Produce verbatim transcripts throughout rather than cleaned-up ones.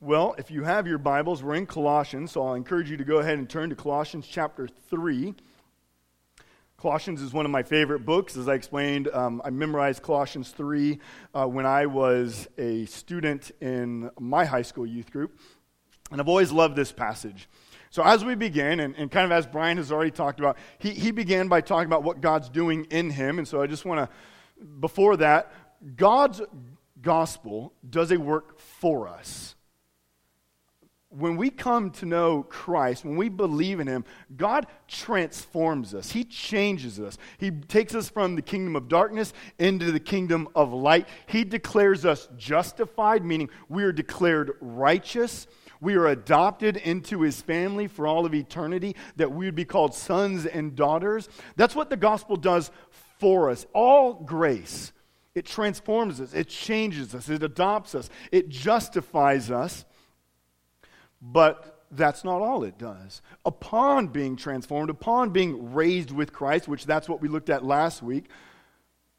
Well, if you have your Bibles, we're in Colossians, so I'll encourage you to go ahead and turn to Colossians chapter three. Colossians is one of my favorite books. As I explained, um, I memorized Colossians three uh, when I was a student in my high school youth group, and I've always loved this passage. So as we begin, and, and kind of as Brian has already talked about, he, he began by talking about what God's doing in him, and so I just want to, before that, God's gospel does a work for us. When we come to know Christ, when we believe in Him, God transforms us. He changes us. He takes us from the kingdom of darkness into the kingdom of light. He declares us justified, meaning we are declared righteous. We are adopted into His family for all of eternity, that we would be called sons and daughters. That's what the gospel does for us. All grace. It transforms us. It changes us. It adopts us. It justifies us. But that's not all it does. Upon being transformed, upon being raised with Christ, which that's what we looked at last week,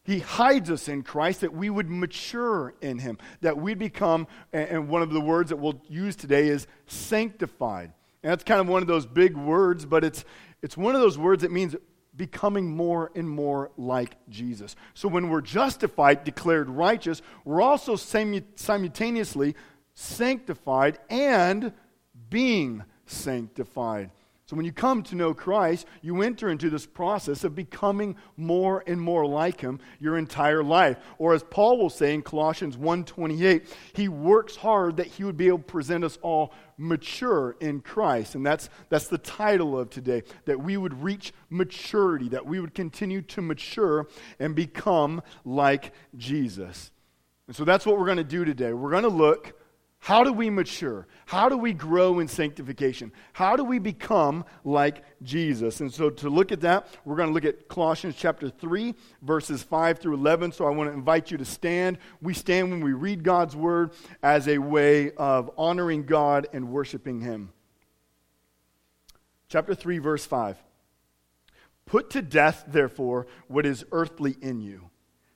He hides us in Christ that we would mature in Him, that we become, and one of the words that we'll use today is sanctified. And that's kind of one of those big words, but it's it's one of those words that means becoming more and more like Jesus. So when we're justified, declared righteous, we're also simultaneously sanctified and being sanctified. So when you come to know Christ, you enter into this process of becoming more and more like Him your entire life. Or as Paul will say in Colossians one twenty-eight, he works hard that he would be able to present us all mature in Christ. And that's that's the title of today, that we would reach maturity, that we would continue to mature and become like Jesus. And so that's what we're going to do today. We're going to look, how do we mature? How do we grow in sanctification? How do we become like Jesus? And so to look at that, we're going to look at Colossians chapter three, verses five through eleven. So I want to invite you to stand. We stand when we read God's word as a way of honoring God and worshiping Him. Chapter three, verse five. Put to death, therefore, what is earthly in you.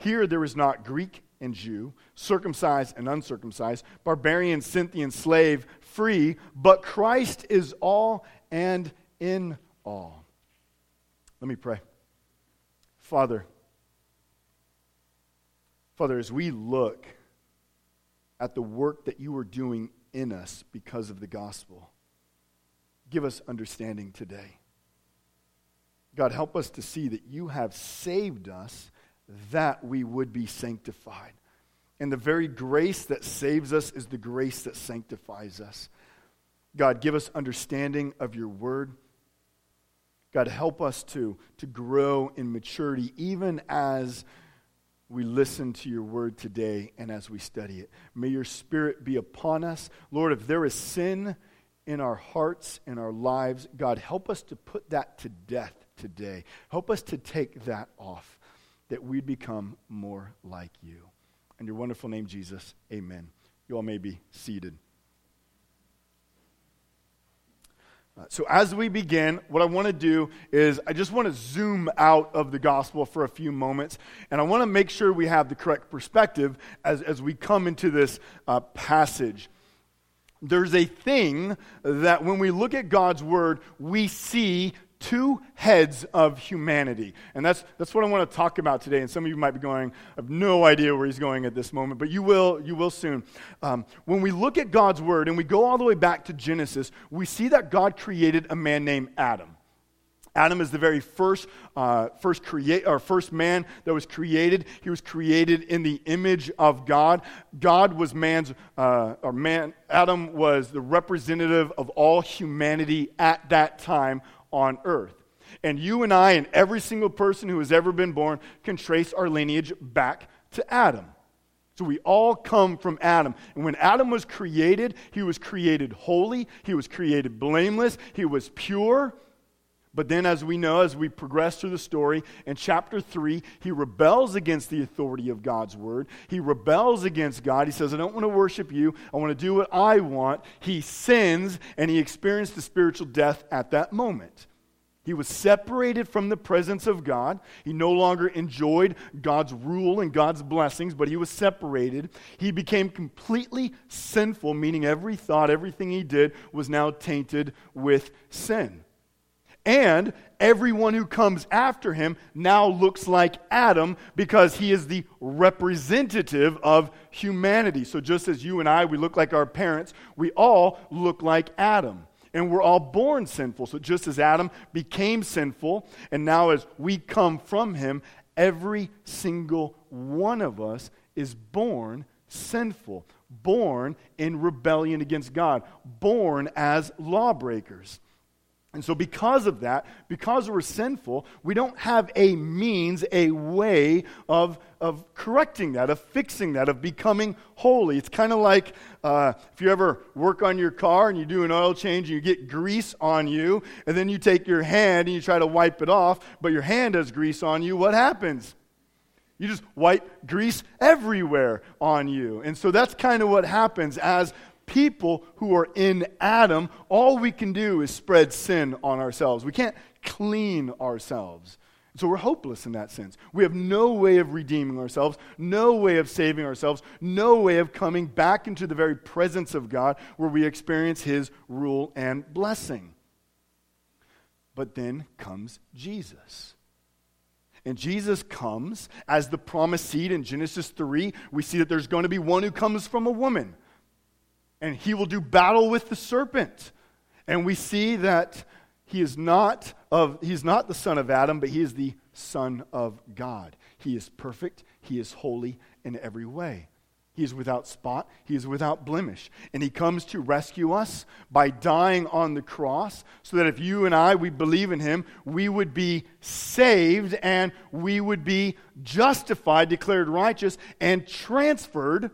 Here there is not Greek and Jew, circumcised and uncircumcised, barbarian, Scythian, slave, free, but Christ is all and in all. Let me pray. Father, Father, as we look at the work that you are doing in us because of the gospel, give us understanding today. God, help us to see that you have saved us that we would be sanctified. And the very grace that saves us is the grace that sanctifies us. God, give us understanding of your word. God, help us to, to grow in maturity even as we listen to your word today and as we study it. May your spirit be upon us. Lord, if there is sin in our hearts, in our lives, God, help us to put that to death today. Help us to take that off, that we'd become more like you. In your wonderful name, Jesus, amen. You all may be seated. Uh, so as we begin, what I want to do is I just want to zoom out of the gospel for a few moments, and I want to make sure we have the correct perspective as, as we come into this uh, passage. There's a thing that when we look at God's word, we see two heads of humanity. And that's that's what I want to talk about today. And some of you might be going, I have no idea where he's going at this moment, but you will you will soon. Um, when we look at God's word and we go all the way back to Genesis, we see that God created a man named Adam. Adam is the very first uh, first create or first man that was created. He was created in the image of God. God was man's uh, or man. Adam was the representative of all humanity at that time on earth. And you and I and every single person who has ever been born can trace our lineage back to Adam. So we all come from Adam. And when Adam was created, he was created holy. He was created blameless. He was pure. But then, as we know, as we progress through the story, in chapter three, he rebels against the authority of God's word. He rebels against God. He says, I don't want to worship you. I want to do what I want. He sins, and he experienced the spiritual death at that moment. He was separated from the presence of God. He no longer enjoyed God's rule and God's blessings, but he was separated. He became completely sinful, meaning every thought, everything he did was now tainted with sin. And everyone who comes after him now looks like Adam because he is the representative of humanity. So just as you and I, we look like our parents, we all look like Adam. And we're all born sinful. So just as Adam became sinful, and now as we come from him, every single one of us is born sinful, born in rebellion against God, born as lawbreakers. And so because of that, because we're sinful, we don't have a means, a way of, of correcting that, of fixing that, of becoming holy. It's kind of like uh, if you ever work on your car and you do an oil change and you get grease on you, and then you take your hand and you try to wipe it off, but your hand has grease on you, what happens? You just wipe grease everywhere on you. And so that's kind of what happens as people who are in Adam, all we can do is spread sin on ourselves. We can't clean ourselves. So we're hopeless in that sense. We have no way of redeeming ourselves, no way of saving ourselves, no way of coming back into the very presence of God where we experience his rule and blessing. But then comes Jesus. And Jesus comes as the promised seed in Genesis three. We see that there's going to be one who comes from a woman. And he will do battle with the serpent. And we see that he is not of he's not the son of Adam, but he is the Son of God. He is perfect, he is holy in every way. He is without spot, he is without blemish. And he comes to rescue us by dying on the cross so that if you and I, we believe in him, we would be saved and we would be justified, declared righteous, and transferred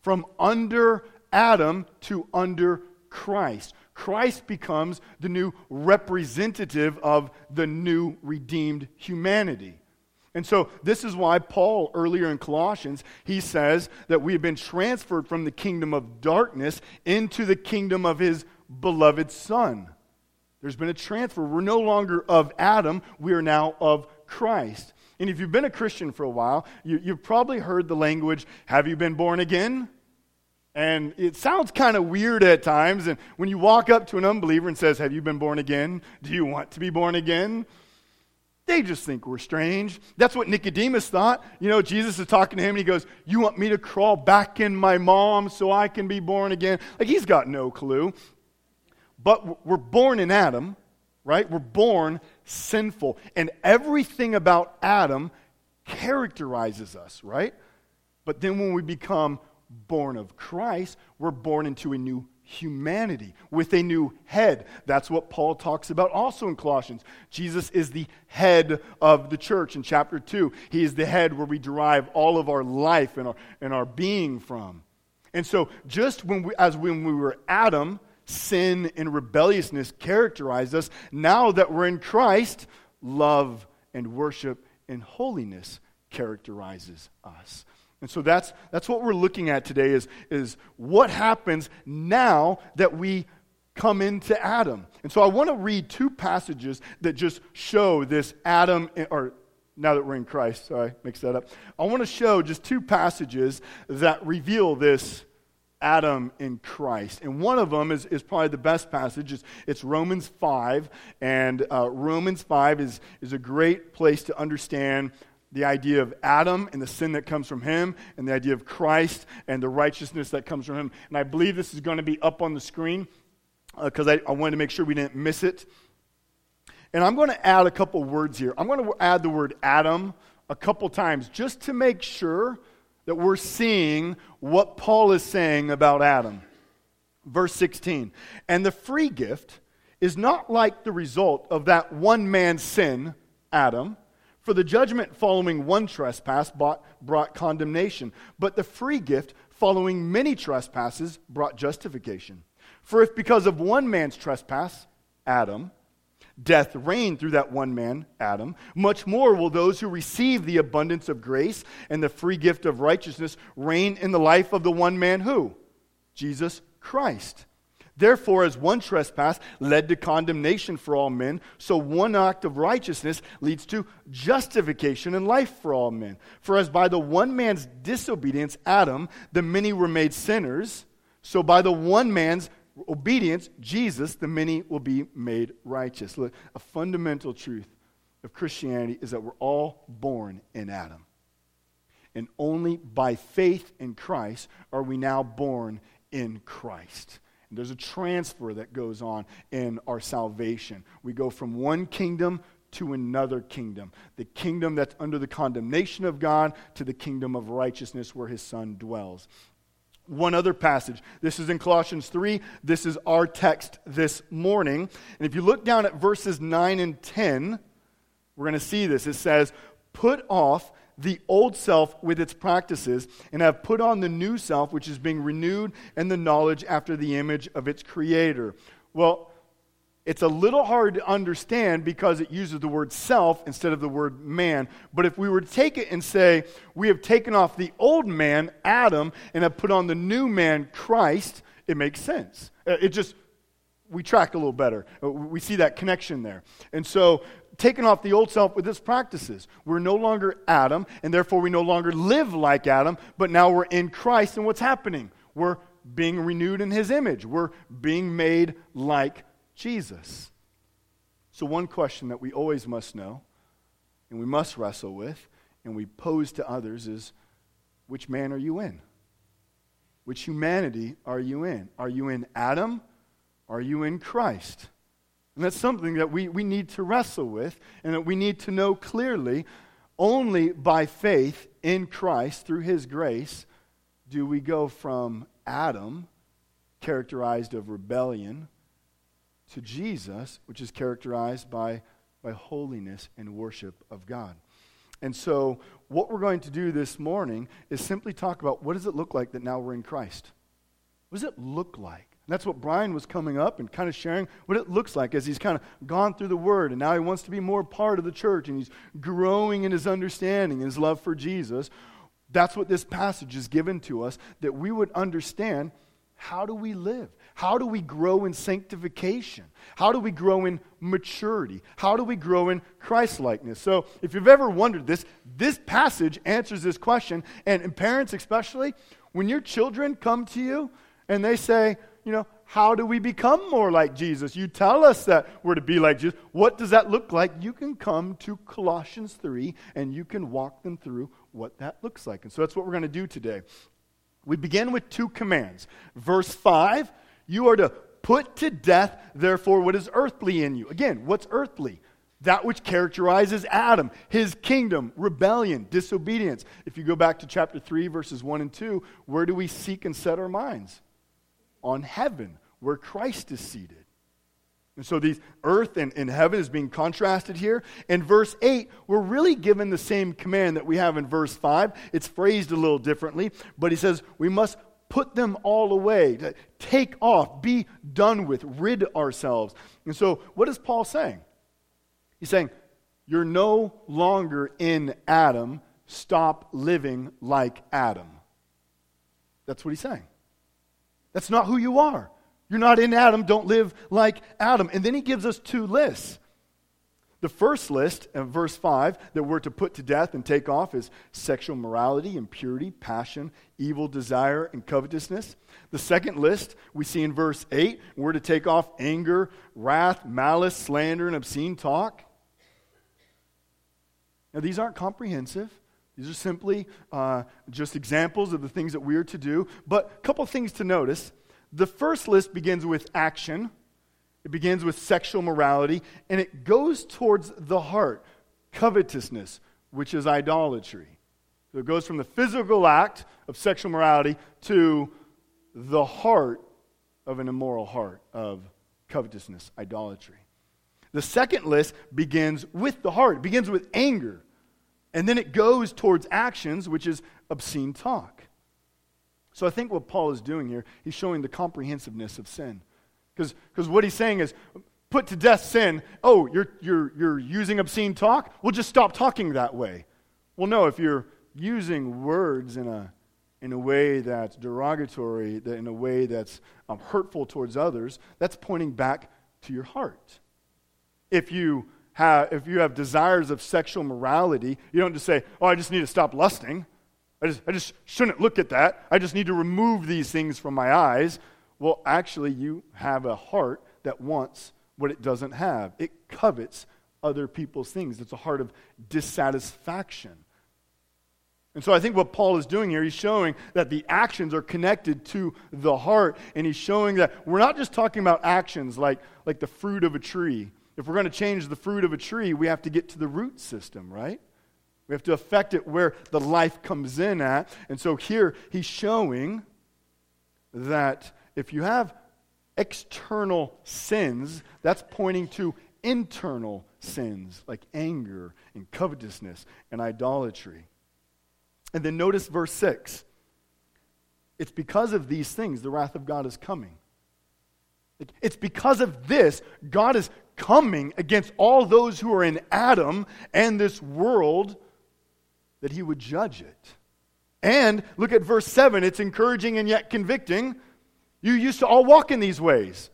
from under Adam to under Christ. Christ becomes the new representative of the new redeemed humanity. And so this is why Paul, earlier in Colossians, he says that we have been transferred from the kingdom of darkness into the kingdom of his beloved Son. There's been a transfer. We're no longer of Adam. We are now of Christ. And if you've been a Christian for a while, you, you've probably heard the language, have you been born again? And it sounds kind of weird at times. And when you walk up to an unbeliever and says, have you been born again? Do you want to be born again? They just think we're strange. That's what Nicodemus thought. You know, Jesus is talking to him and he goes, you want me to crawl back in my mom so I can be born again? Like, he's got no clue. But we're born in Adam, right? We're born sinful. And everything about Adam characterizes us, right? But then when we become born of Christ, we're born into a new humanity with a new head. That's what Paul talks about also in Colossians. Jesus is the head of the church in chapter two. He is the head where we derive all of our life and our, and our being from. And so just when we, as when we were Adam, sin and rebelliousness characterized us. Now that we're in Christ, love and worship and holiness characterizes us. And so that's that's what we're looking at today is, is what happens now that we come into Adam. And so I want to read two passages that just show this Adam, or now that we're in Christ, sorry, mix that up. I want to show just two passages that reveal this Adam in Christ. And one of them is, is probably the best passage. It's, it's Romans five, and uh, Romans five is, is a great place to understand the idea of Adam and the sin that comes from him, and the idea of Christ and the righteousness that comes from him. And I believe this is going to be up on the screen because uh, I, I wanted to make sure we didn't miss it. And I'm going to add a couple words here. I'm going to add the word Adam a couple times just to make sure that we're seeing what Paul is saying about Adam. Verse sixteen, and the free gift is not like the result of that one man's sin, Adam, For the judgment following one trespass brought, brought condemnation, but the free gift following many trespasses brought justification. For if because of one man's trespass, Adam, death reigned through that one man, Adam, much more will those who receive the abundance of grace and the free gift of righteousness reign in the life of the one man who? Jesus Christ. Therefore, as one trespass led to condemnation for all men, so one act of righteousness leads to justification and life for all men. For as by the one man's disobedience, Adam, the many were made sinners, so by the one man's obedience, Jesus, the many will be made righteous. Look, a fundamental truth of Christianity is that we're all born in Adam. And only by faith in Christ are we now born in Christ. And there's a transfer that goes on in our salvation. We go from one kingdom to another kingdom. The kingdom that's under the condemnation of God to the kingdom of righteousness where his Son dwells. One other passage. This is in Colossians three. This is our text this morning. And if you look down at verses nine and ten, we're going to see this. It says, put off the old self with its practices and have put on the new self, which is being renewed in the knowledge after the image of its creator. Well, it's a little hard to understand because it uses the word self instead of the word man. But if we were to take it and say, we have taken off the old man, Adam, and have put on the new man, Christ, it makes sense. It just, we track a little better. We see that connection there. And so, taking off the old self with its practices. We're no longer Adam, and therefore we no longer live like Adam, but now we're in Christ, and what's happening? We're being renewed in his image. We're being made like Christ. Jesus. So one question that we always must know, and we must wrestle with, and we pose to others is, which man are you in? Which humanity are you in? Are you in Adam? Are you in Christ? And that's something that we, we need to wrestle with, and that we need to know clearly. Only by faith in Christ, through his grace, do we go from Adam, characterized of rebellion, to Jesus, which is characterized by, by holiness and worship of God. And so what we're going to do this morning is simply talk about what does it look like that now we're in Christ? What does it look like? And that's what Brian was coming up and kind of sharing what it looks like as he's kind of gone through the Word, and now he wants to be more part of the church, and he's growing in his understanding and his love for Jesus. That's what this passage is given to us, that we would understand, how do we live? How do we grow in sanctification? How do we grow in maturity? How do we grow in Christ-likeness? So if you've ever wondered this, this passage answers this question. And, and parents especially, when your children come to you and they say, you know, how do we become more like Jesus? You tell us that we're to be like Jesus. What does that look like? You can come to Colossians three and you can walk them through what that looks like. And so that's what we're going to do today. We begin with two commands. Verse five, you are to put to death, therefore, what is earthly in you. Again, what's earthly? That which characterizes Adam, his kingdom, rebellion, disobedience. If you go back to chapter three, verses one and two, where do we seek and set our minds? On heaven, where Christ is seated. And so these earth and, and heaven is being contrasted here. In verse eight, we're really given the same command that we have in verse five. It's phrased a little differently, but he says we must put them all away, take off, be done with, rid ourselves. And so what is Paul saying? He's saying, you're no longer in Adam, stop living like Adam. That's what he's saying. That's not who you are. You're not in Adam, don't live like Adam. And then he gives us two lists. The first list, in verse five, that we're to put to death and take off is sexual morality, impurity, passion, evil desire, and covetousness. The second list we see in verse eight, we're to take off anger, wrath, malice, slander, and obscene talk. Now, these aren't comprehensive. These are simply uh, just examples of the things that we are to do. But a couple things to notice. The first list begins with action. It begins with sexual morality, and it goes towards the heart, covetousness, which is idolatry. So it goes from the physical act of sexual morality to the heart of an immoral heart of covetousness, idolatry. The second list begins with the heart. It begins with anger. And then it goes towards actions, which is obscene talk. So I think what Paul is doing here, he's showing the comprehensiveness of sin. Because because what he's saying is, put to death sin. Oh, you're you're you're using obscene talk? We'll just stop talking that way. Well, no, if you're using words in a in a way that's derogatory, that in a way that's um, hurtful towards others, that's pointing back to your heart. If you have if you have desires of sexual morality, you don't just say, "Oh, I just need to stop lusting. I just I just shouldn't look at that. I just need to remove these things from my eyes." Well, actually, you have a heart that wants what it doesn't have. It covets other people's things. It's a heart of dissatisfaction. And so I think what Paul is doing here, he's showing that the actions are connected to the heart, and he's showing that we're not just talking about actions like, like the fruit of a tree. If we're going to change the fruit of a tree, we have to get to the root system, right? We have to affect it where the life comes in at. And so here, he's showing that if you have external sins, that's pointing to internal sins like anger and covetousness and idolatry. And then notice verse six. It's because of these things the wrath of God is coming. It's because of this God is coming against all those who are in Adam and this world that he would judge it. And look at verse seven. It's encouraging and yet convicting. You used to all walk in these ways.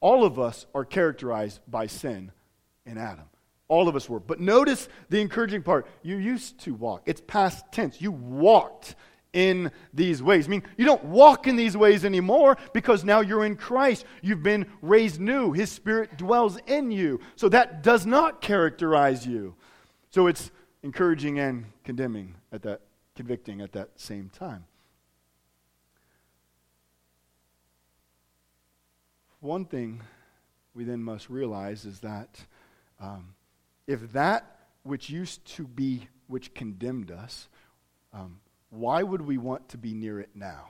All of us are characterized by sin in Adam. All of us were. But notice the encouraging part. You used to walk. It's past tense. You walked in these ways. I mean, you don't walk in these ways anymore because now you're in Christ. You've been raised new. His Spirit dwells in you. So that does not characterize you. So it's encouraging and condemning at that, convicting at that same time. One thing we then must realize is that um, if that which used to be, which condemned us, um, why would we want to be near it now?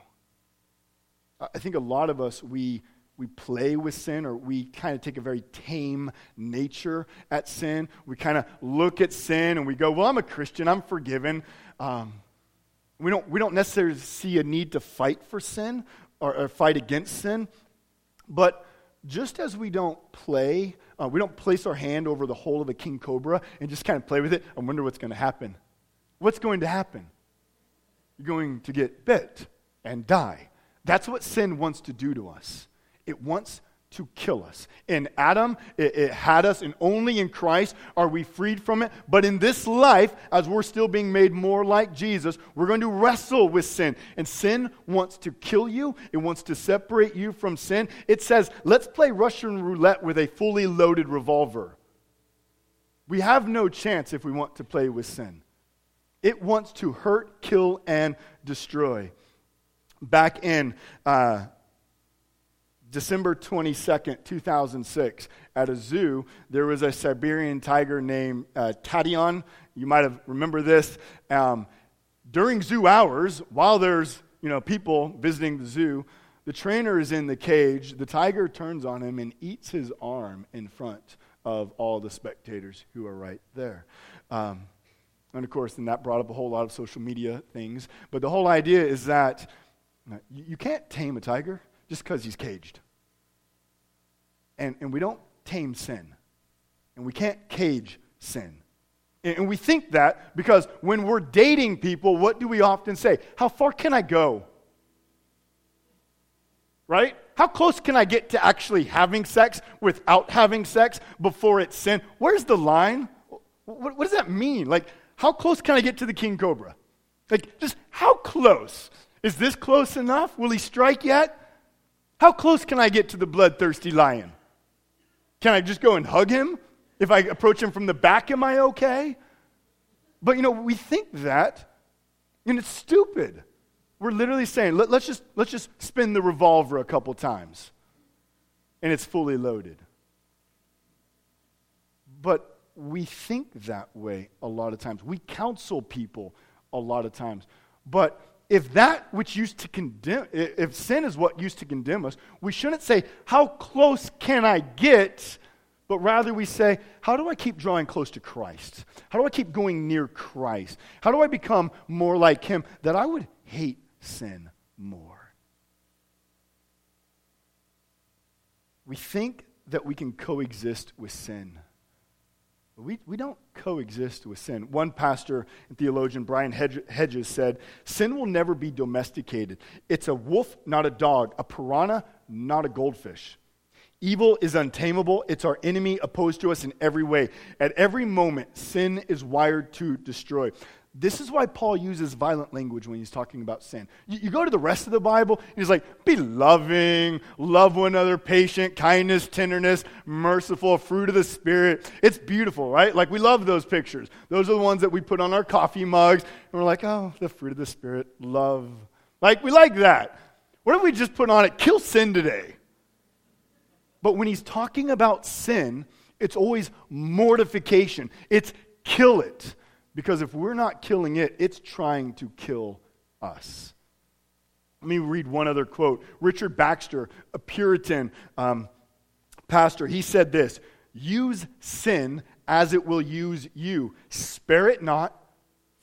I think a lot of us, we we play with sin, or we kind of take a very tame nature at sin. We kind of look at sin and we go, well, I'm a Christian, I'm forgiven. Um, we don't we don't necessarily see a need to fight for sin or, or fight against sin. But just as we don't play, uh, we don't place our hand over the hole of a king cobra and just kind of play with it and wonder what's going to happen. What's going to happen? You're going to get bit and die. That's what sin wants to do to us. It wants to kill us. In Adam, it, it had us, and only in Christ are we freed from it. But in this life, as we're still being made more like Jesus, we're going to wrestle with sin. And sin wants to kill you. It wants to separate you from sin. It says, let's play Russian roulette with a fully loaded revolver. We have no chance if we want to play with sin. It wants to hurt, kill, and destroy. Back in uh December twenty-second, two thousand six, at a zoo, there was a Siberian tiger named uh, Tadian. You might have remember this. Um, during zoo hours, while there's you know people visiting the zoo, the trainer is in the cage. The tiger turns on him and eats his arm in front of all the spectators who are right there. Um, and of course, then that brought up a whole lot of social media things. But the whole idea is that you know, you can't tame a tiger just because he's caged. And and we don't tame sin. And we can't cage sin. And, and we think that because when we're dating people, what do we often say? How far can I go? Right? How close can I get to actually having sex without having sex before it's sin? Where's the line? What, what does that mean? Like, how close can I get to the king cobra? Like, just how close? Is this close enough? Will he strike yet? How close can I get to the bloodthirsty lion? Can I just go and hug him? If I approach him from the back, am I okay? But, you know, we think that, and it's stupid. We're literally saying, Let, let's just let's just spin the revolver a couple times, and it's fully loaded. But we think that way a lot of times. We counsel people a lot of times, but if that which used to condemn, if sin is what used to condemn us, we shouldn't say, how close can I get? but rather we say, how do I keep drawing close to Christ? How do I keep going near Christ? How do I become more like Him that I would hate sin more? We think that we can coexist with sin. We, we don't coexist with sin. One pastor and theologian, Brian Hedges, said, sin will never be domesticated. It's a wolf, not a dog, a piranha, not a goldfish. Evil is untamable. It's our enemy, opposed to us in every way. At every moment, sin is wired to destroy. This is why Paul uses violent language when he's talking about sin. You, you go to the rest of the Bible, and he's like, be loving, love one another, patient, kindness, tenderness, merciful, fruit of the Spirit. It's beautiful, right? Like, we love those pictures. Those are the ones that we put on our coffee mugs, and we're like, oh, the fruit of the Spirit, love. Like, we like that. What if we just put on it, kill sin today? But when he's talking about sin, it's always mortification. It's kill it. Because if we're not killing it, it's trying to kill us. Let me read one other quote. Richard Baxter, a Puritan um, pastor, he said this, use sin as it will use you. Spare it not,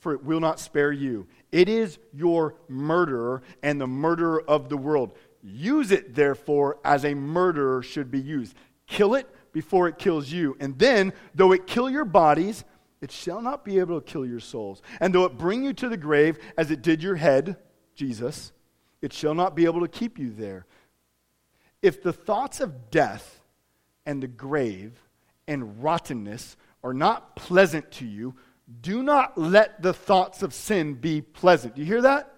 for it will not spare you. It is your murderer and the murderer of the world. Use it, therefore, as a murderer should be used. Kill it before it kills you. And then, though it kill your bodies, it shall not be able to kill your souls. And though it bring you to the grave, as it did your head, Jesus, it shall not be able to keep you there. If the thoughts of death and the grave and rottenness are not pleasant to you, do not let the thoughts of sin be pleasant. Do you hear that?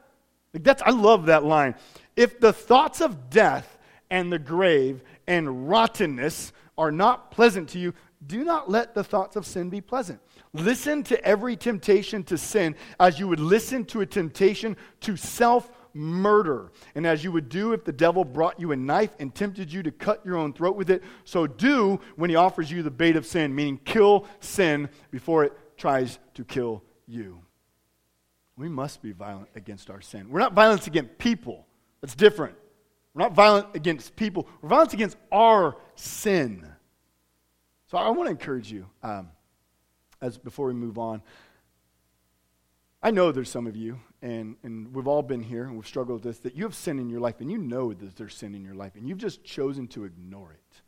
Like that's I love that line. If the thoughts of death and the grave and rottenness are not pleasant to you, do not let the thoughts of sin be pleasant. Listen to every temptation to sin as you would listen to a temptation to self-murder, and as you would do if the devil brought you a knife and tempted you to cut your own throat with it. So do when he offers you the bait of sin, meaning kill sin before it tries to kill you. We must be violent against our sin. We're not violent against people. That's different. We're not violent against people. We're violent against our sin. So I want to encourage you, um, as before we move on, I know there's some of you, and, and we've all been here, and we've struggled with this, that you have sin in your life, and you know that there's sin in your life, and you've just chosen to ignore it.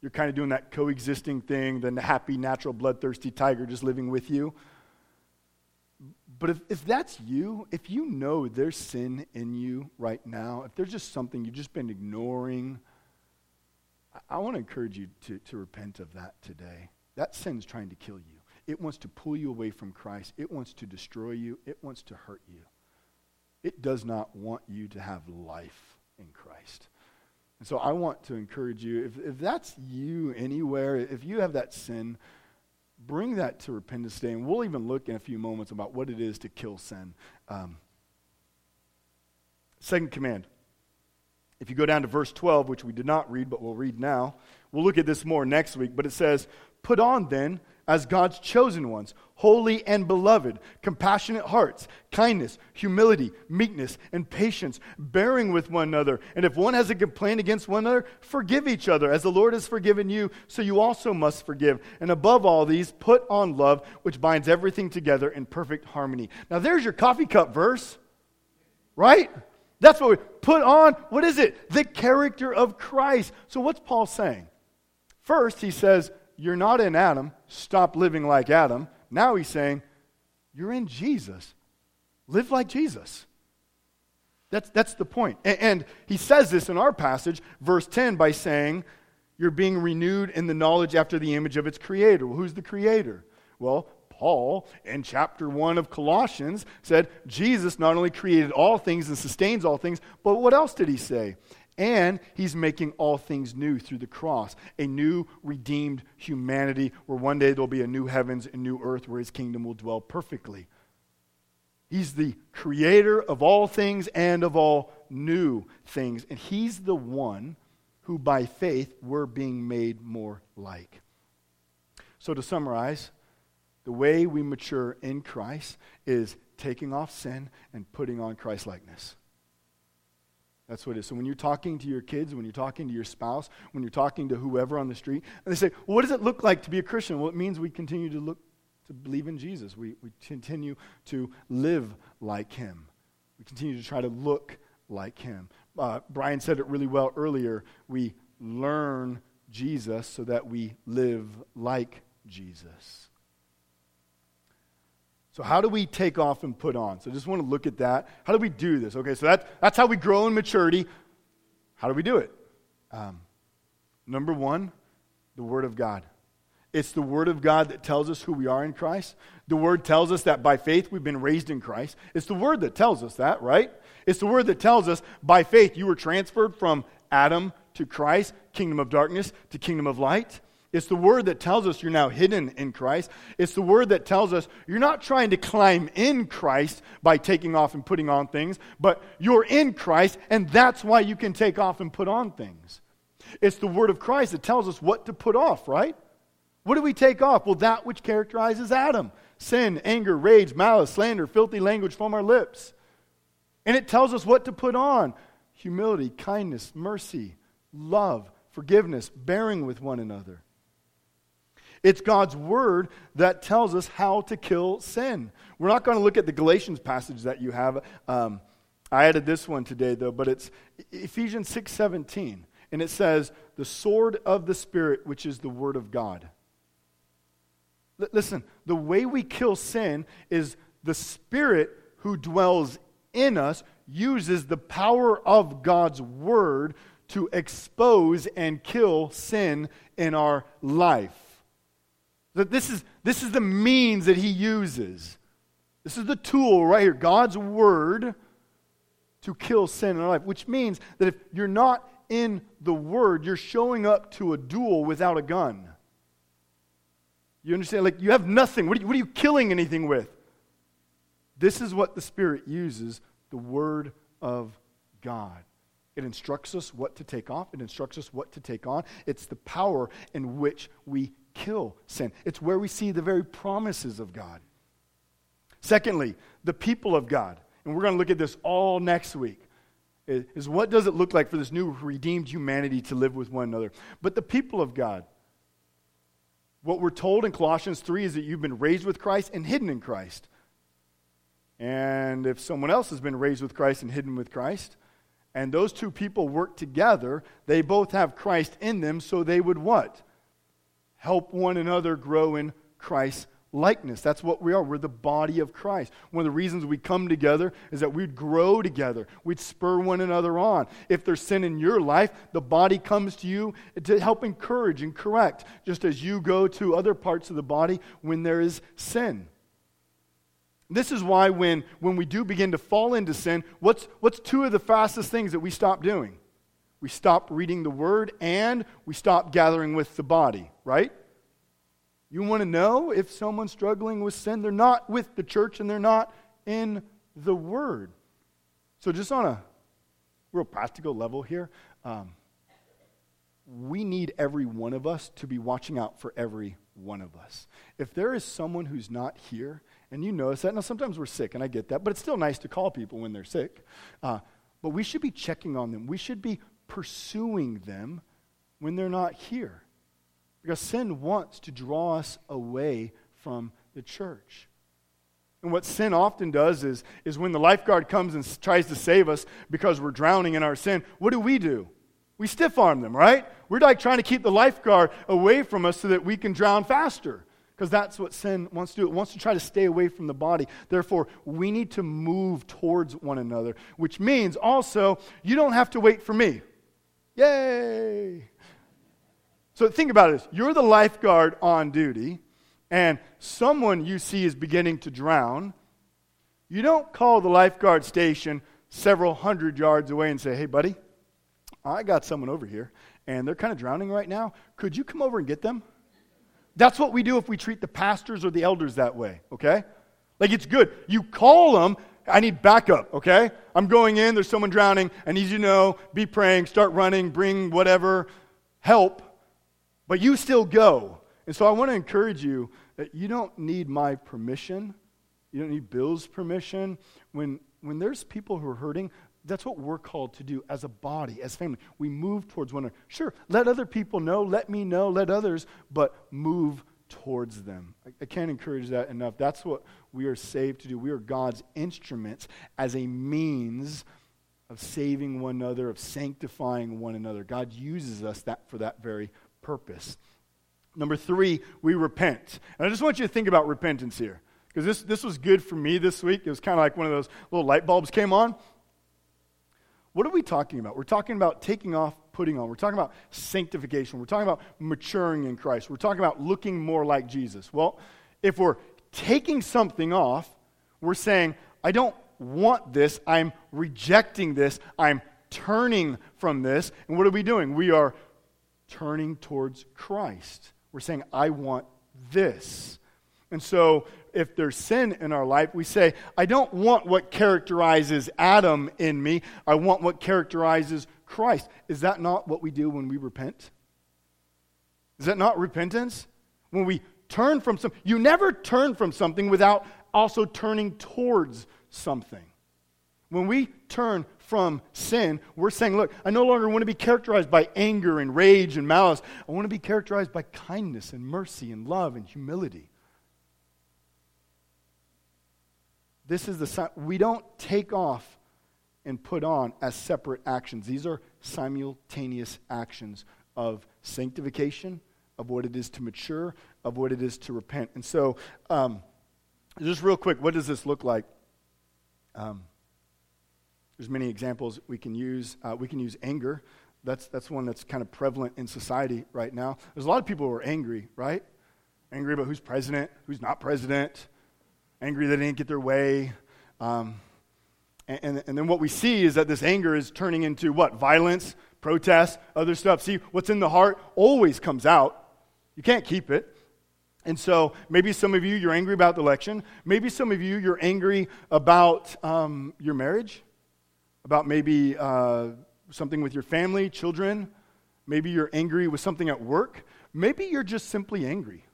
You're kind of doing that coexisting thing, the happy, natural, bloodthirsty tiger just living with you. But if, if that's you, if you know there's sin in you right now, if there's just something you've just been ignoring, I want to encourage you to, to repent of that today. That sin's trying to kill you. It wants to pull you away from Christ. It wants to destroy you. It wants to hurt you. It does not want you to have life in Christ. And so I want to encourage you, if, if that's you anywhere, if you have that sin, bring that to repentance today. And we'll even look in a few moments about what it is to kill sin. Um, second command. If you go down to verse twelve, which we did not read, but we'll read now, we'll look at this more next week, but it says, put on then, as God's chosen ones, holy and beloved, compassionate hearts, kindness, humility, meekness, and patience, bearing with one another. And if one has a complaint against one another, forgive each other, as the Lord has forgiven you, so you also must forgive. And above all these, put on love, which binds everything together in perfect harmony. Now there's your coffee cup verse, right? That's what we put on. What is it? The character of Christ. So what's Paul saying? First, he says, you're not in Adam. Stop living like Adam. Now he's saying, you're in Jesus. Live like Jesus. That's, that's the point. And, and he says this in our passage, verse ten, by saying, you're being renewed in the knowledge after the image of its creator. Well, who's the creator? Well, Paul, in chapter one of Colossians, said Jesus not only created all things and sustains all things, but what else did he say? And he's making all things new through the cross, a new redeemed humanity where one day there'll be a new heavens and new earth where his kingdom will dwell perfectly. He's the creator of all things and of all new things, and he's the one who by faith we're being made more like. So to summarize, the way we mature in Christ is taking off sin and putting on Christ-likeness. That's what it is. So when you're talking to your kids, when you're talking to your spouse, when you're talking to whoever on the street, and they say, well, what does it look like to be a Christian? Well, it means we continue to look, to believe in Jesus. We, we continue to live like him. We continue to try to look like him. Uh, Brian said it really well earlier. We learn Jesus so that we live like Jesus. So how do we take off and put on? So I just want to look at that. How do we do this? Okay, so that, that's how we grow in maturity. How do we do it? Um, number one, the Word of God. It's the Word of God that tells us who we are in Christ. The Word tells us that by faith we've been raised in Christ. It's the Word that tells us that, right? It's the Word that tells us by faith you were transferred from Adam to Christ, kingdom of darkness to kingdom of light. It's the Word that tells us you're now hidden in Christ. It's the Word that tells us you're not trying to climb in Christ by taking off and putting on things, but you're in Christ, and that's why you can take off and put on things. It's the Word of Christ that tells us what to put off, right? What do we take off? Well, that which characterizes Adam. Sin, anger, rage, malice, slander, filthy language from our lips. And it tells us what to put on. Humility, kindness, mercy, love, forgiveness, bearing with one another. It's God's Word that tells us how to kill sin. We're not going to look at the Galatians passage that you have. Um, I added this one today, though, but it's Ephesians six seventeen. And it says, the sword of the Spirit, which is the Word of God. L- listen, the way we kill sin is the Spirit who dwells in us uses the power of God's Word to expose and kill sin in our life. That this is this is the means that he uses. This is the tool right here, God's Word, to kill sin in our life, which means that if you're not in the Word, you're showing up to a duel without a gun. You understand? Like, you have nothing. What are you, what are you killing anything with? This is what the Spirit uses, the Word of God. It instructs us what to take off. It instructs us what to take on. It's the power in which we kill sin. It's where we see the very promises of God. Secondly, the people of God, and we're going to look at this all next week, is what does it look like for this new redeemed humanity to live with one another? But the people of God, what we're told in Colossians three is that you've been raised with Christ and hidden in Christ. And if someone else has been raised with Christ and hidden with Christ, and those two people work together, they both have Christ in them, so they would what? Help one another grow in Christ's likeness. That's what we are. We're the body of Christ. One of the reasons we come together is that we'd grow together. We'd spur one another on. If there's sin in your life, the body comes to you to help encourage and correct, just as you go to other parts of the body when there is sin. This is why when, when we do begin to fall into sin, what's, what's two of the fastest things that we stop doing? We stop reading the Word, and we stop gathering with the body, right? You want to know if someone's struggling with sin? They're not with the church, and they're not in the Word. So just on a real practical level here, um, we need every one of us to be watching out for every one of us. If there is someone who's not here, and you notice that, now sometimes we're sick, and I get that, but it's still nice to call people when they're sick, uh, but we should be checking on them. We should be pursuing them when they're not here. Because sin wants to draw us away from the church. And what sin often does is, is when the lifeguard comes and tries to save us because we're drowning in our sin, what do we do? We stiff-arm them, right? We're like trying to keep the lifeguard away from us so that we can drown faster. Because that's what sin wants to do. It wants to try to stay away from the body. Therefore, we need to move towards one another, which means also you don't have to wait for me. Yay! So think about this. You're the lifeguard on duty, and someone you see is beginning to drown. You don't call the lifeguard station several hundred yards away and say, hey, buddy, I got someone over here, and they're kind of drowning right now. Could you come over and get them? That's what we do if we treat the pastors or the elders that way, okay? Like, it's good. You call them, I need backup, okay? I'm going in, there's someone drowning, I need you to know, be praying, start running, bring whatever, help. But you still go. And so I want to encourage you that you don't need my permission. You don't need Bill's permission. When when there's people who are hurting, That's what we're called to do as a body, as family. We move towards one another. Sure, let other people know, let me know, let others, but move towards them. I, I can't encourage that enough. That's what we are saved to do. We are God's instruments as a means of saving one another, of sanctifying one another. God uses us that for that very purpose. Number three, we repent. And I just want you to think about repentance here, because this, this was good for me this week. It was kind of like one of those little light bulbs came on. What are we talking about? We're talking about taking off, putting on. We're talking about sanctification. We're talking about maturing in Christ. We're talking about looking more like Jesus. Well, if we're taking something off, we're saying, I don't want this. I'm rejecting this. I'm turning from this. And what are we doing? We are turning towards Christ. We're saying, I want this. And so if there's sin in our life, we say, I don't want what characterizes Adam in me. I want what characterizes Christ. Is that not what we do when we repent? Is that not repentance? When we turn from something, you never turn from something without also turning towards something. When we turn from sin, we're saying, look, I no longer want to be characterized by anger and rage and malice. I want to be characterized by kindness and mercy and love and humility. This is the sign. We don't take off and put on as separate actions. These are simultaneous actions of sanctification, of what it is to mature, of what it is to repent. And so, um, just real quick, what does this look like? Um, there's many examples we can use. Uh, we can use anger. That's that's one that's kind of prevalent in society right now. There's a lot of people who are angry, right? Angry about who's president, who's not president. Angry they didn't get their way. Um, and, and, and then what we see is that this anger is turning into what? Violence, protest, other stuff. See, what's in the heart always comes out. You can't keep it. And so maybe some of you, you're angry about the election. Maybe some of you, you're angry about um, your marriage, about maybe uh, something with your family, children. Maybe you're angry with something at work. Maybe you're just simply angry.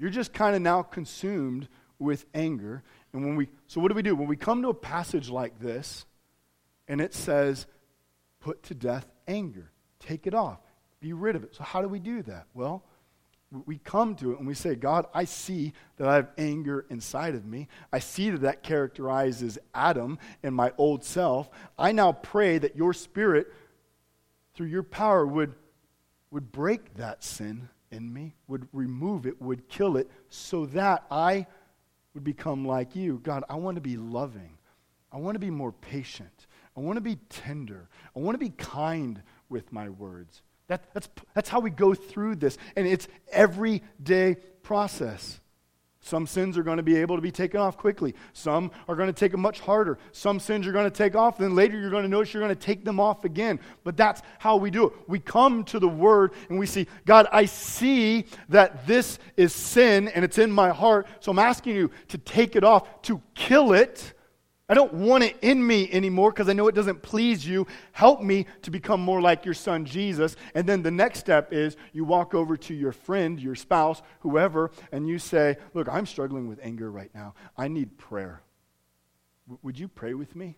You're just kind of now consumed with anger. And when we, so what do we do? When we come to a passage like this, and it says, put to death anger, take it off, be rid of it. So how do we do that? Well, we come to it and we say, God, I see that I have anger inside of me. I see that that characterizes Adam and my old self. I now pray that your Spirit, through your power, would, would break that sin in me, would remove it, would kill it, so that I would become like you. God, I want to be loving. I want to be more patient. I want to be tender. I want to be kind with my words. That, that's, that's how we go through this. And it's everyday process. Some sins are going to be able to be taken off quickly. Some are going to take them much harder. Some sins you're going to take off, then later you're going to notice you're going to take them off again. But that's how we do it. We come to the Word and we see, God, I see that this is sin and it's in my heart, so I'm asking you to take it off, to kill it. I don't want it in me anymore because I know it doesn't please you. Help me to become more like your Son, Jesus. And then the next step is you walk over to your friend, your spouse, whoever, and you say, look, I'm struggling with anger right now. I need prayer. W- would you pray with me?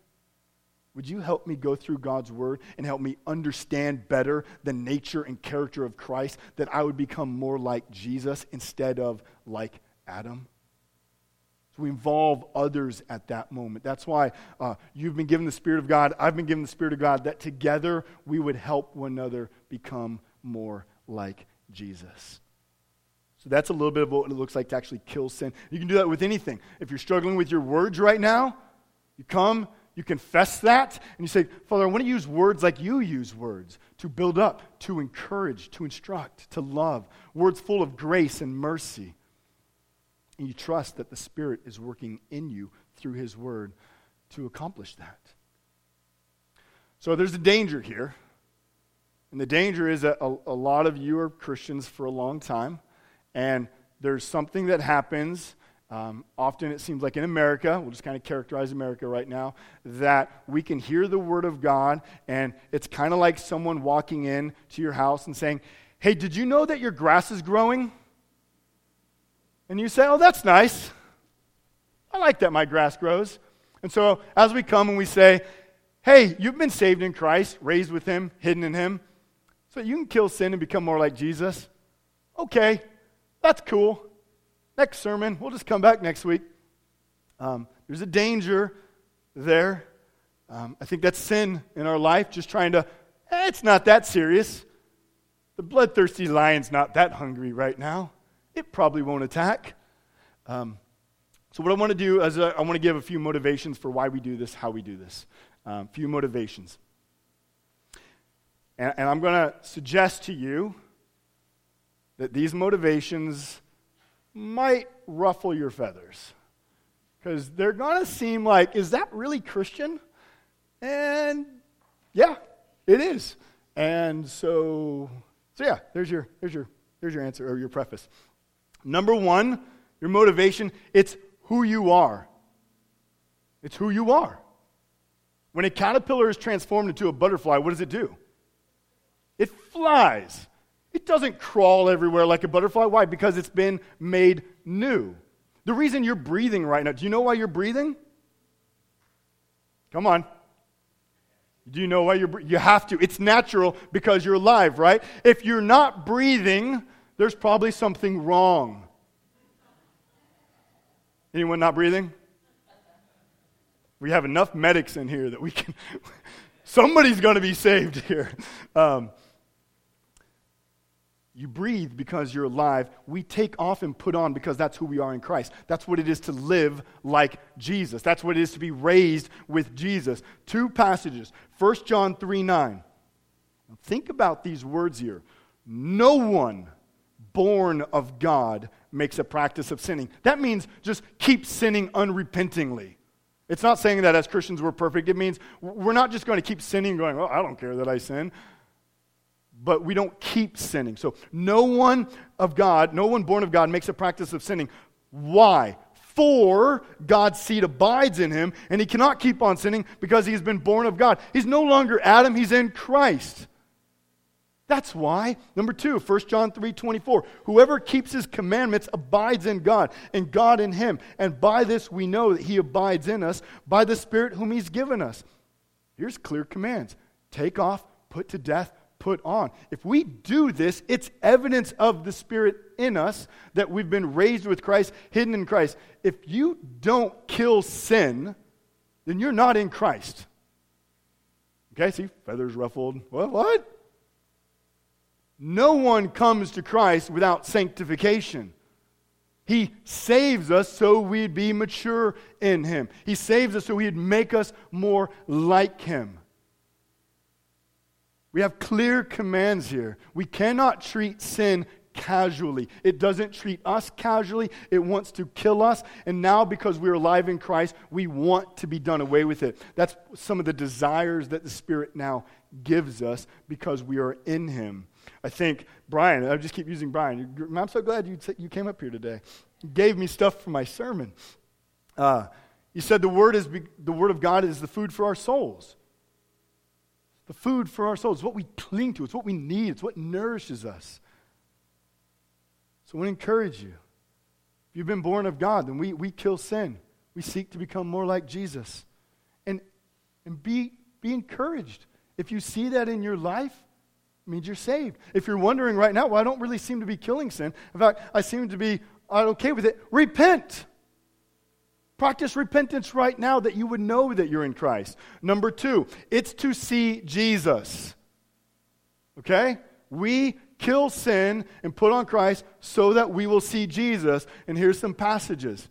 Would you help me go through God's Word and help me understand better the nature and character of Christ, that I would become more like Jesus instead of like Adam? So we involve others at that moment. That's why uh, you've been given the Spirit of God. I've been given the Spirit of God, that together we would help one another become more like Jesus. So that's a little bit of what it looks like to actually kill sin. You can do that with anything. If you're struggling with your words right now, you come, you confess that, and you say, Father, I want to use words like you use words, to build up, to encourage, to instruct, to love, words full of grace and mercy. And you trust that the Spirit is working in you through His Word to accomplish that. So there's a danger here. And the danger is that a, a lot of you are Christians for a long time. And there's something that happens. Um, often it seems like in America, we'll just kind of characterize America right now, that we can hear the Word of God. And it's kind of like someone walking in to your house and saying, hey, did you know that your grass is growing? And you say, oh, that's nice. I like that my grass grows. And so as we come and we say, hey, you've been saved in Christ, raised with him, hidden in him, so you can kill sin and become more like Jesus. Okay, that's cool. Next sermon, we'll just come back next week. Um, there's a danger there. Um, I think that's sin in our life, just trying to, eh, it's not that serious. The bloodthirsty lion's not that hungry right now. It probably won't attack. Um, so what I want to do is I want to give a few motivations for why we do this, how we do this. A um, few motivations. And, and I'm going to suggest to you that these motivations might ruffle your feathers, because they're going to seem like, is that really Christian? And yeah, it is. And so, so yeah, there's your, there's your, there's your answer or your preface. Number one, your motivation, it's who you are. It's who you are. When a caterpillar is transformed into a butterfly, what does it do? It flies. It doesn't crawl everywhere like a butterfly. Why? Because it's been made new. The reason you're breathing right now, do you know why you're breathing? Come on. Do you know why you're breathing? You have to. It's natural because you're alive, right? If you're not breathing, there's probably something wrong. Anyone not breathing? We have enough medics in here that we can... Somebody's going to be saved here. Um, you breathe because you're alive. We take off and put on because that's who we are in Christ. That's what it is to live like Jesus. That's what it is to be raised with Jesus. Two passages. First John three nine. Think about these words here. No one born of God makes a practice of sinning. That means just keep sinning unrepentingly. It's not saying that as Christians we're perfect. It means we're not just going to keep sinning and going, oh, I don't care that I sin. But we don't keep sinning. So no one of God, no one born of God makes a practice of sinning. Why? For God's seed abides in him, and he cannot keep on sinning because he's been born of God. He's no longer Adam, he's in Christ. That's why. Number two, First John three twenty-four. Whoever keeps his commandments abides in God, and God in him. And by this we know that he abides in us, by the Spirit whom he's given us. Here's clear commands. Take off, put to death, put on. If we do this, it's evidence of the Spirit in us that we've been raised with Christ, hidden in Christ. If you don't kill sin, then you're not in Christ. Okay, see, feathers ruffled. What? What? No one comes to Christ without sanctification. He saves us so we'd be mature in him. He saves us so he'd make us more like him. We have clear commands here. We cannot treat sin casually. It doesn't treat us casually. It wants to kill us. And now because we're alive in Christ, we want to be done away with it. That's some of the desires that the Spirit now gives us because we are in him. I think Brian, I just keep using Brian. I'm so glad you t- you came up here today. You gave me stuff for my sermon. Uh, you said the word is be- the word of God is the food for our souls. The food for our souls, what we cling to, it's what we need, it's what nourishes us. So I want to encourage you. If you've been born of God, then we we kill sin. We seek to become more like Jesus, and and be be encouraged. If you see that in your life, it means you're saved. If you're wondering right now, well, I don't really seem to be killing sin. In fact, I seem to be okay with it. Repent. Practice repentance right now that you would know that you're in Christ. Number two, it's to see Jesus. Okay? We kill sin and put on Christ so that we will see Jesus. And here's some passages.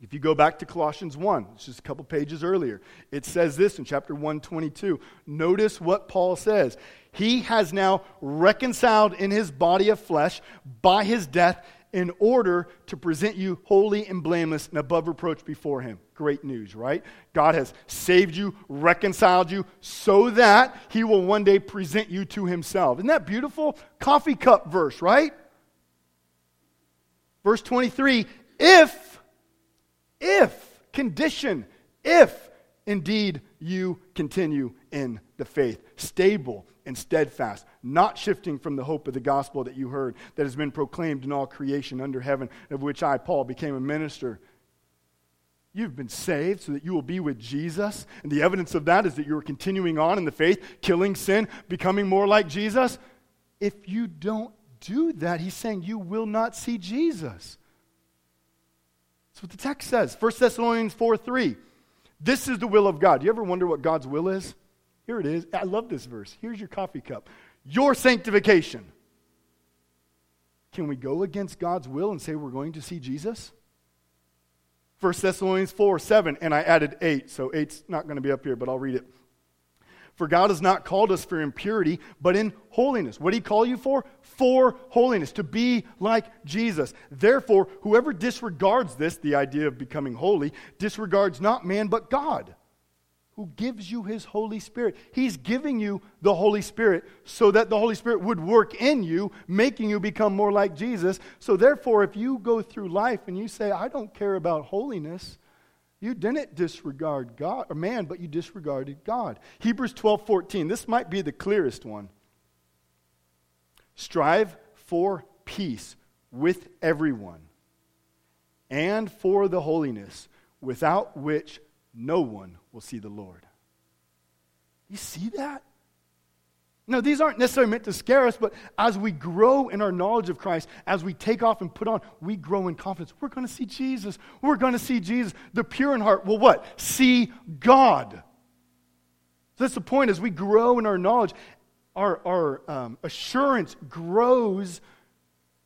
If you go back to Colossians one, it's just a couple pages earlier, it says this in chapter one twenty-two. Notice what Paul says. He has now reconciled in his body of flesh by his death in order to present you holy and blameless and above reproach before him. Great news, right? God has saved you, reconciled you, so that he will one day present you to himself. Isn't that beautiful? Coffee cup verse, right? Verse twenty-three, if If, condition, if indeed you continue in the faith, stable and steadfast, not shifting from the hope of the gospel that you heard, that has been proclaimed in all creation under heaven, of which I, Paul, became a minister. You've been saved so that you will be with Jesus. And the evidence of that is that you're continuing on in the faith, killing sin, becoming more like Jesus. If you don't do that, he's saying you will not see Jesus. That's what the text says. First Thessalonians four three. This is the will of God. Do you ever wonder what God's will is? Here it is. I love this verse. Here's your coffee cup. Your sanctification. Can we go against God's will and say we're going to see Jesus? First Thessalonians four seven, and I added eight, so eight's not going to be up here, but I'll read it. For God has not called us for impurity, but in holiness. What did he call you for? For holiness, to be like Jesus. Therefore, whoever disregards this, the idea of becoming holy, disregards not man but God, who gives you his Holy Spirit. He's giving you the Holy Spirit so that the Holy Spirit would work in you, making you become more like Jesus. So therefore, if you go through life and you say, I don't care about holiness, you didn't disregard God or man, but you disregarded God. Hebrews twelve fourteen. This might be the clearest one. Strive for peace with everyone and for the holiness, without which no one will see the Lord. You see that? No, these aren't necessarily meant to scare us, but as we grow in our knowledge of Christ, as we take off and put on, we grow in confidence. We're going to see Jesus. We're going to see Jesus. The pure in heart will what? See God. So that's the point. As we grow in our knowledge, our, our um, assurance grows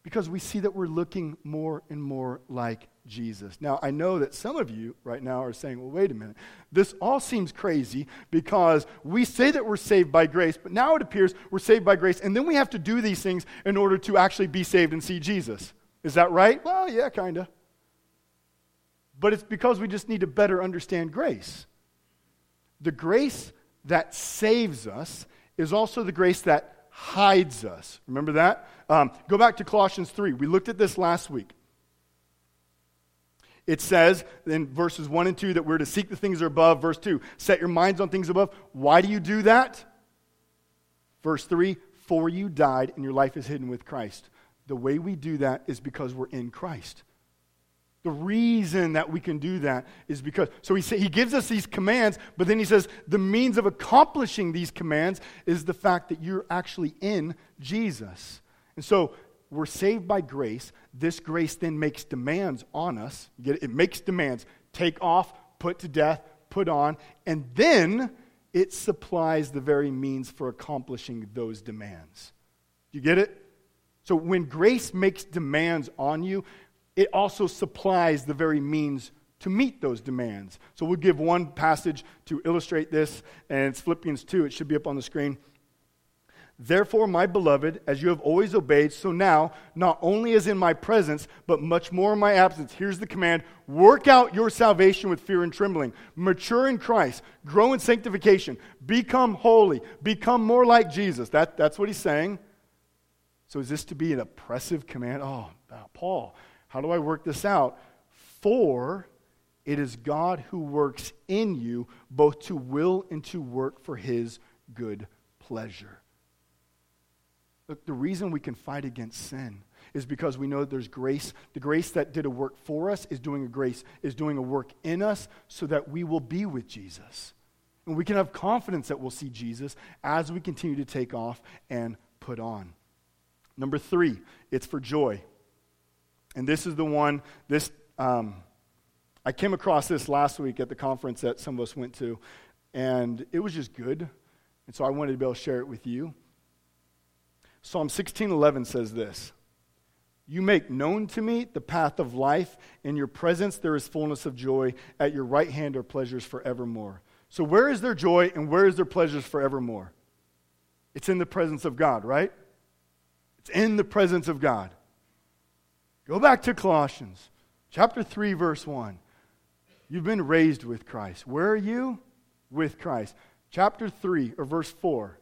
because we see that we're looking more and more like Jesus. Now, I know that some of you right now are saying, well, wait a minute. This all seems crazy because we say that we're saved by grace, but now it appears we're saved by grace, and then we have to do these things in order to actually be saved and see Jesus. Is that right? Well, yeah, kind of. But it's because we just need to better understand grace. The grace that saves us is also the grace that hides us. Remember that? Um, go back to Colossians three. We looked at this last week. It says in verses one and two that we're to seek the things that are above. Verse two, set your minds on things above. Why do you do that? Verse three, for you died and your life is hidden with Christ. The way we do that is because we're in Christ. The reason that we can do that is because, so he, say, he gives us these commands, but then he says the means of accomplishing these commands is the fact that you're actually in Jesus. And so we're saved by grace. This grace then makes demands on us. You get it? It makes demands. Take off, put to death, put on, and then it supplies the very means for accomplishing those demands. Do you get it? So when grace makes demands on you, it also supplies the very means to meet those demands. So we'll give one passage to illustrate this, and it's Philippians two. It should be up on the screen. Therefore, my beloved, as you have always obeyed, so now, not only as in my presence, but much more in my absence. Here's the command. Work out your salvation with fear and trembling. Mature in Christ. Grow in sanctification. Become holy. Become more like Jesus. That, that's what he's saying. So is this to be an oppressive command? Oh, Paul, how do I work this out? For it is God who works in you both to will and to work for his good pleasure. Look, the reason we can fight against sin is because we know that there's grace. The grace that did a work for us is doing a grace, is doing a work in us so that we will be with Jesus. And we can have confidence that we'll see Jesus as we continue to take off and put on. Number three, it's for joy. And this is the one, this, um, I came across this last week at the conference that some of us went to, and it was just good. And so I wanted to be able to share it with you. Psalm sixteen eleven says this, you make known to me the path of life. In your presence there is fullness of joy. At your right hand are pleasures forevermore. So where is their joy and where is their pleasures forevermore? It's in the presence of God, right? It's in the presence of God. Go back to Colossians chapter three, verse one. You've been raised with Christ. Where are you? With Christ. Chapter three, or verse four.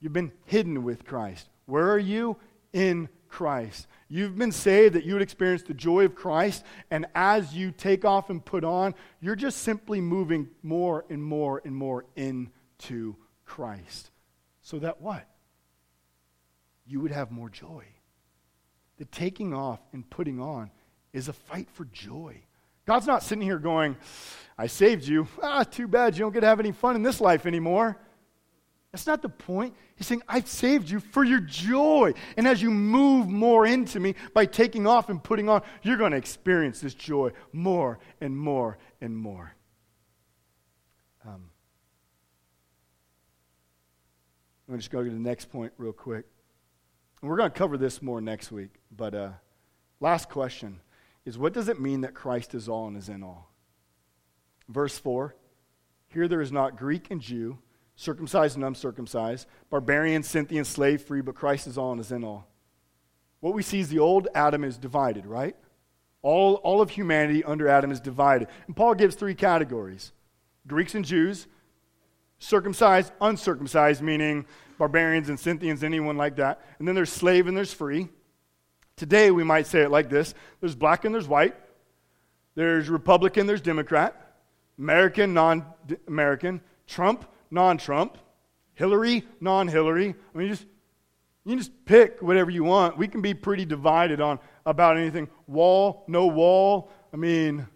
You've been hidden with Christ. Where are you? In Christ. You've been saved that you would experience the joy of Christ, and as you take off and put on, you're just simply moving more and more and more into Christ. So that what? You would have more joy. The taking off and putting on is a fight for joy. God's not sitting here going, I saved you. Ah, too bad you don't get to have any fun in this life anymore. That's not the point. He's saying, I've saved you for your joy. And as you move more into me by taking off and putting on, you're going to experience this joy more and more and more. Um, I'm just going to go to the next point real quick. And we're going to cover this more next week. But uh, last question is, what does it mean that Christ is all and is in all? Verse four, here there is not Greek and Jew, circumcised and uncircumcised, barbarian, Scythian, slave, free, but Christ is all and is in all. What we see is the old Adam is divided, right? All, all of humanity under Adam is divided. And Paul gives three categories. Greeks and Jews, circumcised, uncircumcised, meaning barbarians and Scythians, anyone like that. And then there's slave and there's free. Today we might say it like this. There's black and there's white. There's Republican, there's Democrat. American, non-American, Trump, non-Trump, Hillary, non-Hillary. I mean, you just you can just pick whatever you want. We can be pretty divided on about anything. Wall, no wall. I mean,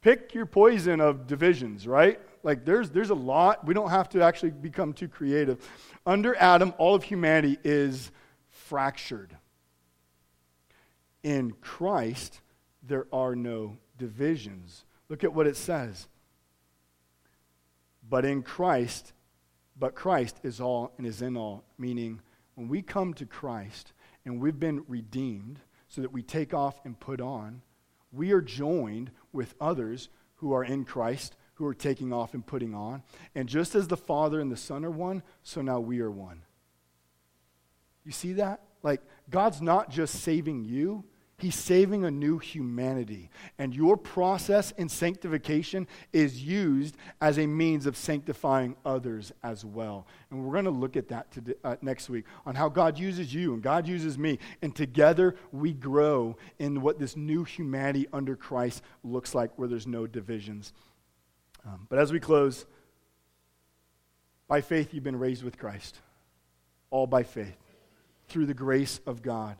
pick your poison of divisions, right? Like there's there's a lot. We don't have to actually become too creative. Under Adam, all of humanity is fractured. In Christ, there are no divisions. Look at what it says. But in Christ, but Christ is all and is in all. Meaning, when we come to Christ and we've been redeemed so that we take off and put on, we are joined with others who are in Christ, who are taking off and putting on. And just as the Father and the Son are one, so now we are one. You see that? Like, God's not just saving you. He's saving a new humanity. And your process in sanctification is used as a means of sanctifying others as well. And we're going to look at that today, uh, next week on how God uses you and God uses me. And together we grow in what this new humanity under Christ looks like, where there's no divisions. Um, but as we close, by faith you've been raised with Christ. All by faith. Through the grace of God.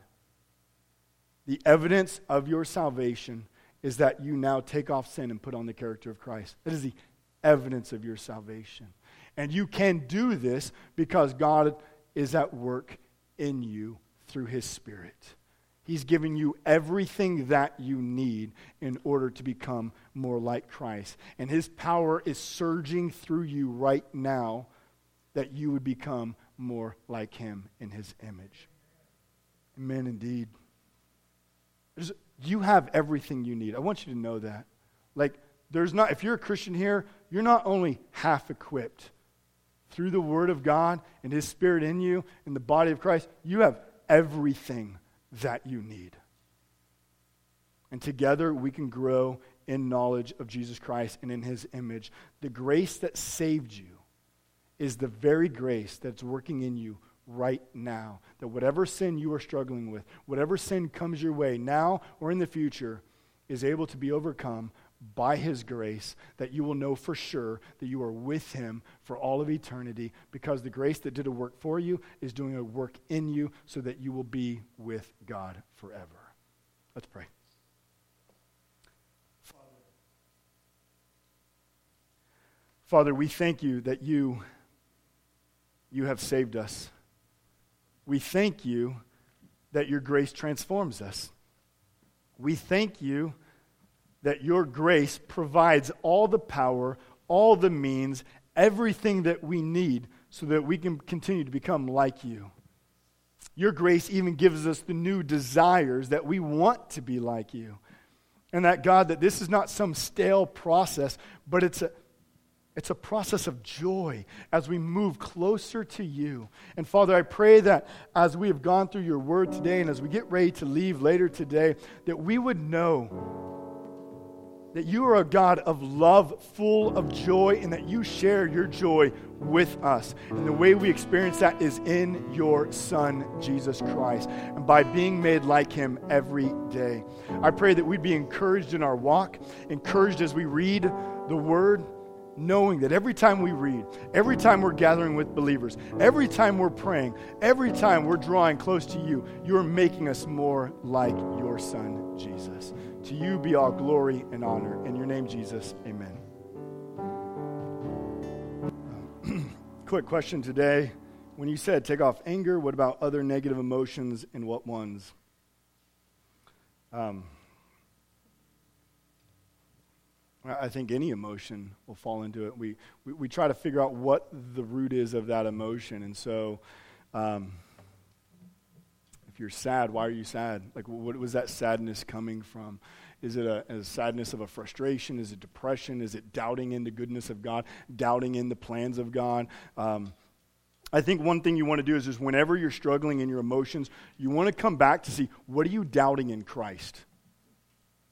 The evidence of your salvation is that you now take off sin and put on the character of Christ. That is the evidence of your salvation. And you can do this because God is at work in you through His Spirit. He's given you everything that you need in order to become more like Christ. And His power is surging through you right now that you would become more like Him in His image. Amen indeed. You have everything you need. I want you to know that. Like, there's not, if you're a Christian here, you're not only half equipped through the Word of God and His Spirit in you and the body of Christ. You have everything that you need. And together we can grow in knowledge of Jesus Christ and in His image. The grace that saved you is the very grace that's working in you right now, that whatever sin you are struggling with, whatever sin comes your way now or in the future, is able to be overcome by His grace, that you will know for sure that you are with Him for all of eternity, because the grace that did a work for you is doing a work in you so that you will be with God forever. Let's pray. Father, we thank you that you, you have saved us. We thank you that your grace transforms us. We thank you that your grace provides all the power, all the means, everything that we need so that we can continue to become like you. Your grace even gives us the new desires that we want to be like you. And that, God, that this is not some stale process, but it's a It's a process of joy as we move closer to you. And Father, I pray that as we have gone through your word today and as we get ready to leave later today, that we would know that you are a God of love, full of joy, and that you share your joy with us. And the way we experience that is in your Son, Jesus Christ, and by being made like Him every day. I pray that we'd be encouraged in our walk, encouraged as we read the word, knowing that every time we read, every time we're gathering with believers, every time we're praying, every time we're drawing close to you, you're making us more like your Son, Jesus. To you be all glory and honor. In your name, Jesus, amen. Um, quick question today. When you said take off anger, what about other negative emotions and what ones? Um, I think any emotion will fall into it. We, we we try to figure out what the root is of that emotion. And so um, if you're sad, why are you sad? Like, what was that sadness coming from? Is it a, a sadness of a frustration? Is it depression? Is it doubting in the goodness of God? Doubting in the plans of God? Um I think one thing you want to do is just whenever you're struggling in your emotions, you want to come back to see, what are you doubting in Christ?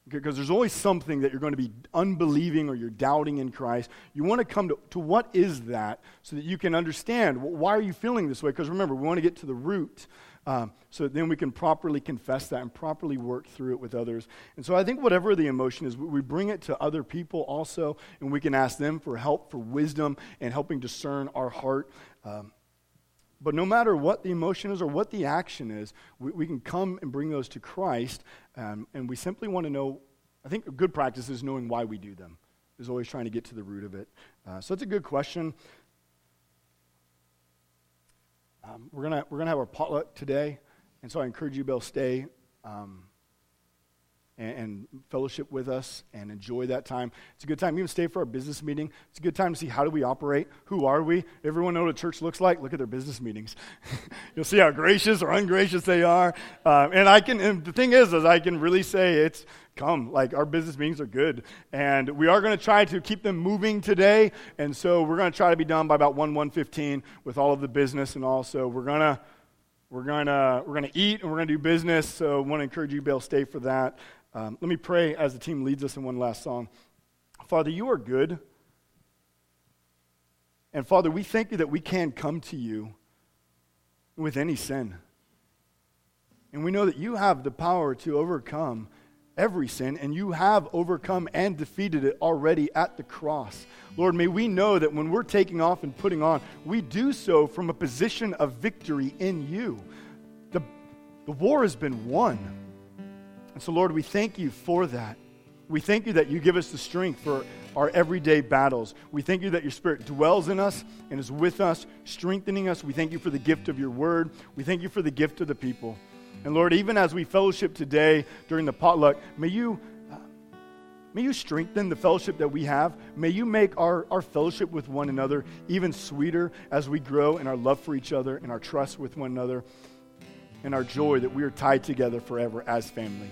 Because there's always something that you're going to be unbelieving or you're doubting in Christ. You want to come to, to what is that so that you can understand, why are you feeling this way? Because remember, we want to get to the root um, so that then we can properly confess that and properly work through it with others. And so I think whatever the emotion is, we bring it to other people also, and we can ask them for help, for wisdom, and helping discern our heart. Um, But no matter what the emotion is or what the action is, we, we can come and bring those to Christ, um, and we simply want to know, I think a good practice is knowing why we do them, is always trying to get to the root of it. Uh, so it's a good question. Um, we're gonna we're gonna have our potluck today, and so I encourage you, Bill, stay um, and, and fellowship with us and enjoy that time. It's a good time. Even stay for our business meeting. It's a good time to see, how do we operate? Who are we? Everyone know what a church looks like? Look at their business meetings. You'll see how gracious or ungracious they are. Um, and I can. And the thing is, is I can really say it's come. Like, our business meetings are good, and we are going to try to keep them moving today. And so we're going to try to be done by about one, one fifteen with all of the business, and also we're gonna we're gonna we're gonna eat and we're gonna do business. So I want to encourage you, Bill, stay for that. Um, let me pray as the team leads us in one last song. Father, you are good. And Father, we thank you that we can come to you with any sin. And we know that you have the power to overcome every sin, and you have overcome and defeated it already at the cross. Lord, may we know that when we're taking off and putting on, we do so from a position of victory in you. The, the war has been won. And so, Lord, we thank you for that. We thank you that you give us the strength for our everyday battles. We thank you that your Spirit dwells in us and is with us, strengthening us. We thank you for the gift of your word. We thank you for the gift of the people. And, Lord, even as we fellowship today during the potluck, may you uh, may you strengthen the fellowship that we have. May you make our, our fellowship with one another even sweeter as we grow in our love for each other and our trust with one another and our joy that we are tied together forever as family.